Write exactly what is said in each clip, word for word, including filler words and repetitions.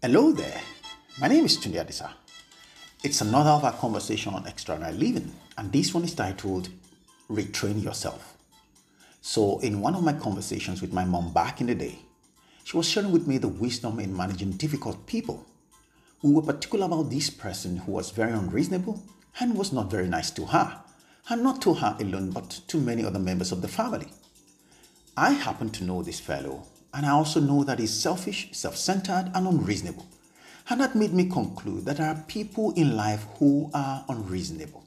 Hello there, my name is Tunde Adisa. It's another of our conversation on extraordinary living, and this one is titled Retrain Yourself. So in one of my conversations with my mom back in the day, she was sharing with me the wisdom in managing difficult people. We were particular about this person who was very unreasonable and was not very nice to her, and not to her alone but to many other members of the family. I happen to know this fellow, and I also know that he's selfish, self-centered, and unreasonable. And that made me conclude that there are people in life who are unreasonable.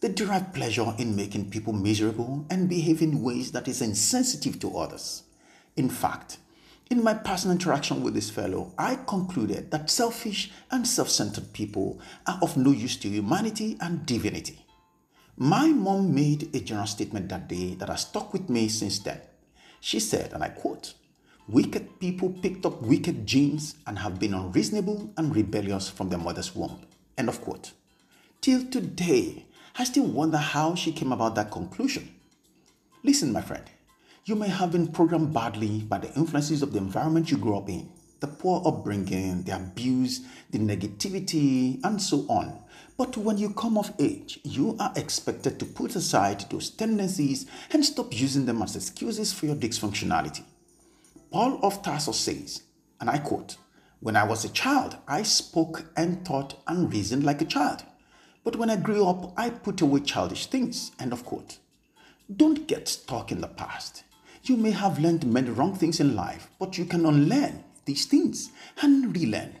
They derive pleasure in making people miserable and behave in ways that is insensitive to others. In fact, in my personal interaction with this fellow, I concluded that selfish and self-centered people are of no use to humanity and divinity. My mom made a general statement that day that has stuck with me since then. She said, and I quote, "Wicked people picked up wicked genes and have been unreasonable and rebellious from their mother's womb." End of quote. Till today, I still wonder how she came about that conclusion. Listen, my friend, you may have been programmed badly by the influences of the environment you grew up in, the poor upbringing, the abuse, the negativity, and so on. But when you come of age, you are expected to put aside those tendencies and stop using them as excuses for your dysfunctionality. Paul of Tarsus says, and I quote, "When I was a child, I spoke and thought and reasoned like a child. But when I grew up, I put away childish things." End of quote. Don't get stuck in the past. You may have learned many wrong things in life, but you can unlearn these things and relearn.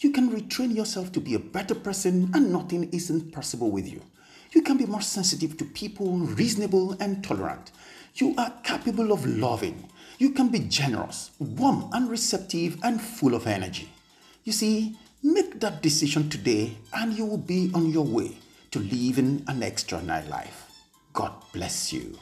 You can retrain yourself to be a better person, and nothing is impossible with you. You can be more sensitive to people, reasonable and tolerant. You are capable of loving. You can be generous, warm and receptive, and full of energy. You see, make that decision today and you will be on your way to living an extraordinary life. God bless you.